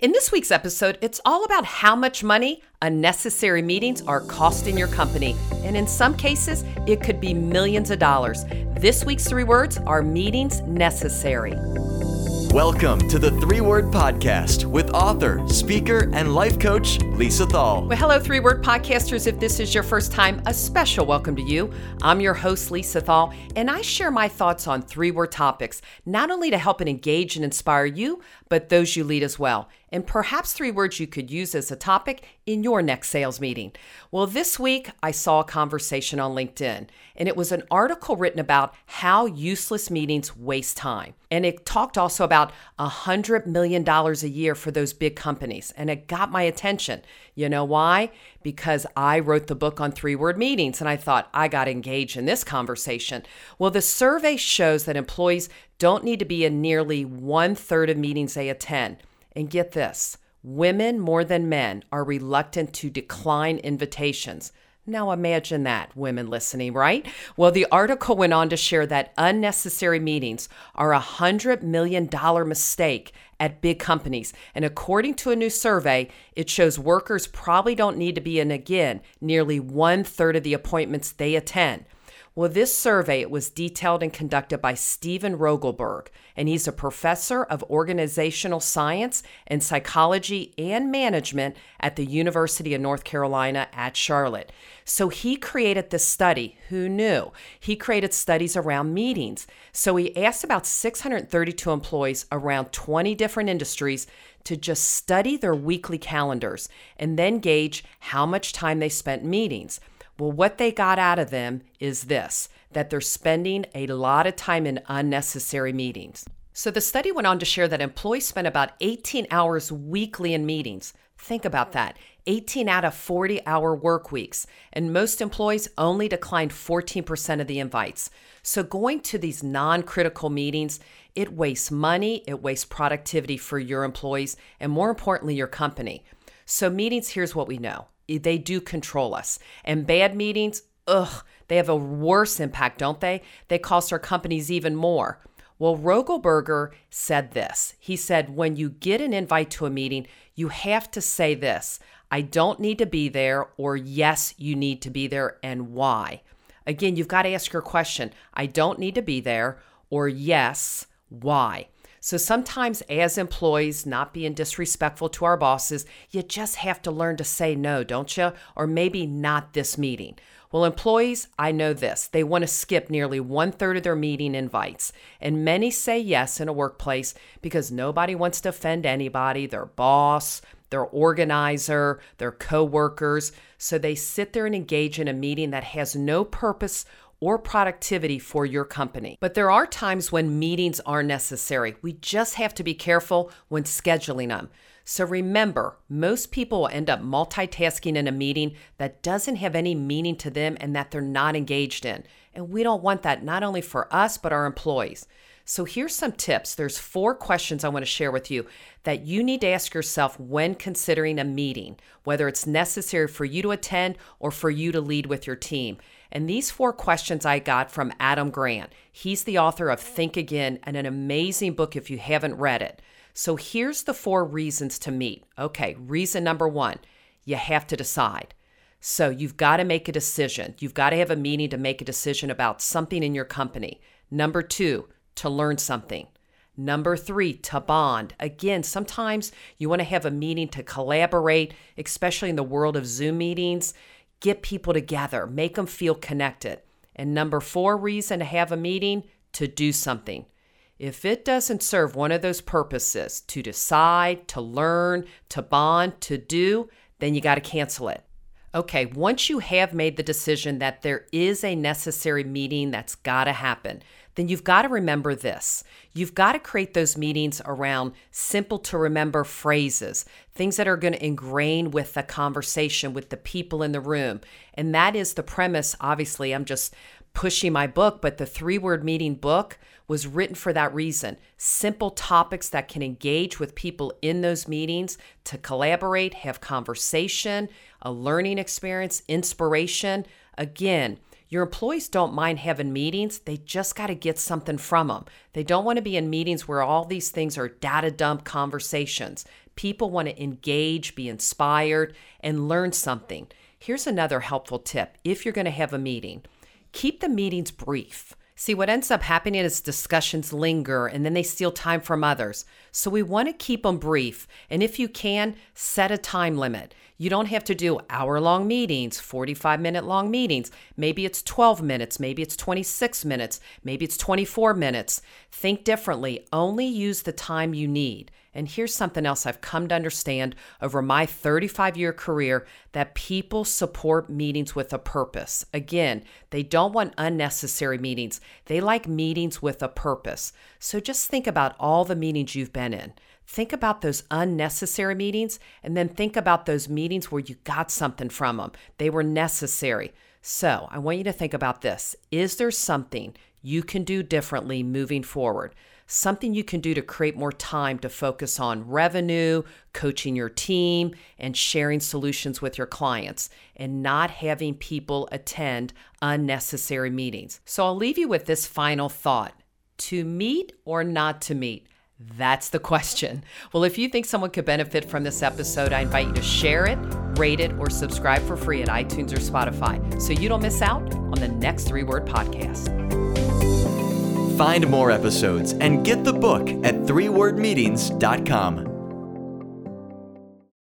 In this week's episode, it's all about how much money unnecessary meetings are costing your company. And in some cases, it could be millions of dollars. This week's three words are meetings necessary. Welcome to the Three Word Podcast with author, speaker, and life coach, Lisa Thal. Well, hello, Three Word Podcasters. If this is your first time, a special welcome to you. I'm your host, Lisa Thal, and I share my thoughts on three-word topics, not only to help and engage and inspire you, but those you lead as well. And perhaps three words you could use as a topic in your next sales meeting. Well, this week I saw a conversation on LinkedIn, and it was an article written about how useless meetings waste time. And it talked also about $100 million a year for those big companies. And it got my attention. You know why? Because I wrote the book on three-word meetings, and I thought I got engaged in this conversation. Well, the survey shows that employees don't need to be in nearly 1/3 of meetings they attend. And get this, women more than men are reluctant to decline invitations. Now imagine that, women listening, right? Well, the article went on to share that unnecessary meetings are a $100 million mistake at big companies. And according to a new survey, it shows workers probably don't need to be in, again, nearly 1/3 of the appointments they attend. Well, this survey, it was detailed and conducted by Steven Rogelberg, and he's a professor of organizational science and psychology and management at the University of North Carolina at Charlotte. So he created this study. Who knew? He created studies around meetings. So he asked about 632 employees around 20 different industries to just study their weekly calendars and then gauge how much time they spent in meetings. Well, what they got out of them is this, that they're spending a lot of time in unnecessary meetings. So the study went on to share that employees spend about 18 hours weekly in meetings. Think about that, 18 out of 40-hour work weeks. And most employees only declined 14% of the invites. So going to these non-critical meetings, it wastes money, it wastes productivity for your employees, and more importantly, your company. So meetings, here's what we know. They do control us. And bad meetings, they have a worse impact, don't they? They cost our companies even more. Well, Rogelberger said this. He said, when you get an invite to a meeting, you have to say this, I don't need to be there, or yes, you need to be there, and why? Again, you've got to ask your question, I don't need to be there, or yes, why? So sometimes as employees, not being disrespectful to our bosses, you just have to learn to say no, don't you? Or maybe not this meeting. Well, employees, I know this. They want to skip nearly 1/3 of their meeting invites. And many say yes in a workplace because nobody wants to offend anybody, their boss, their organizer, their coworkers. So they sit there and engage in a meeting that has no purpose or productivity for your company. But there are times when meetings are necessary. We just have to be careful when scheduling them. So remember, most people will end up multitasking in a meeting that doesn't have any meaning to them and that they're not engaged in. And we don't want that, not only for us, but our employees. So here's some tips. There's 4 questions I want to share with you that you need to ask yourself when considering a meeting, whether it's necessary for you to attend or for you to lead with your team. And these 4 questions I got from Adam Grant. He's the author of Think Again, and an amazing book if you haven't read it. So here's the 4 reasons to meet. Okay, reason number 1, you have to decide. So you've got to make a decision. You've got to have a meeting to make a decision about something in your company. Number 2, to learn something. Number 3, to bond. Again, sometimes you want to have a meeting to collaborate, especially in the world of Zoom meetings. Get people together, make them feel connected. And number 4 reason to have a meeting, to do something. If it doesn't serve one of those purposes, to decide, to learn, to bond, to do, then you got to cancel it. Okay, once you have made the decision that there is a necessary meeting that's got to happen, then you've got to remember this. You've got to create those meetings around simple to remember phrases, things that are going to ingrain with the conversation with the people in the room. And that is the premise. Obviously, I'm just pushing my book, but the three-word meeting book was written for that reason. Simple topics that can engage with people in those meetings to collaborate, have conversation, a learning experience, inspiration. Again, your employees don't mind having meetings. They just got to get something from them. They don't want to be in meetings where all these things are data dump conversations. People want to engage, be inspired, and learn something. Here's another helpful tip. If you're going to have a meeting, keep the meetings brief. See, what ends up happening is discussions linger and then they steal time from others. So we want to keep them brief. And if you can, set a time limit. You don't have to do hour-long meetings, 45-minute long meetings. Maybe it's 12 minutes. Maybe it's 26 minutes. Maybe it's 24 minutes. Think differently. Only use the time you need. And here's something else I've come to understand over my 35-year career, that people support meetings with a purpose. Again, they don't want unnecessary meetings. They like meetings with a purpose. So just think about all the meetings you've been in. Think about those unnecessary meetings, and then think about those meetings where you got something from them. They were necessary. So I want you to think about this. Is there something you can do differently moving forward? Something you can do to create more time to focus on revenue, coaching your team, and sharing solutions with your clients, and not having people attend unnecessary meetings. So I'll leave you with this final thought. To meet or not to meet? That's the question. Well, if you think someone could benefit from this episode, I invite you to share it, rate it, or subscribe for free at iTunes or Spotify so you don't miss out on the next Three Word Podcast. Find more episodes and get the book at threewordmeetings.com.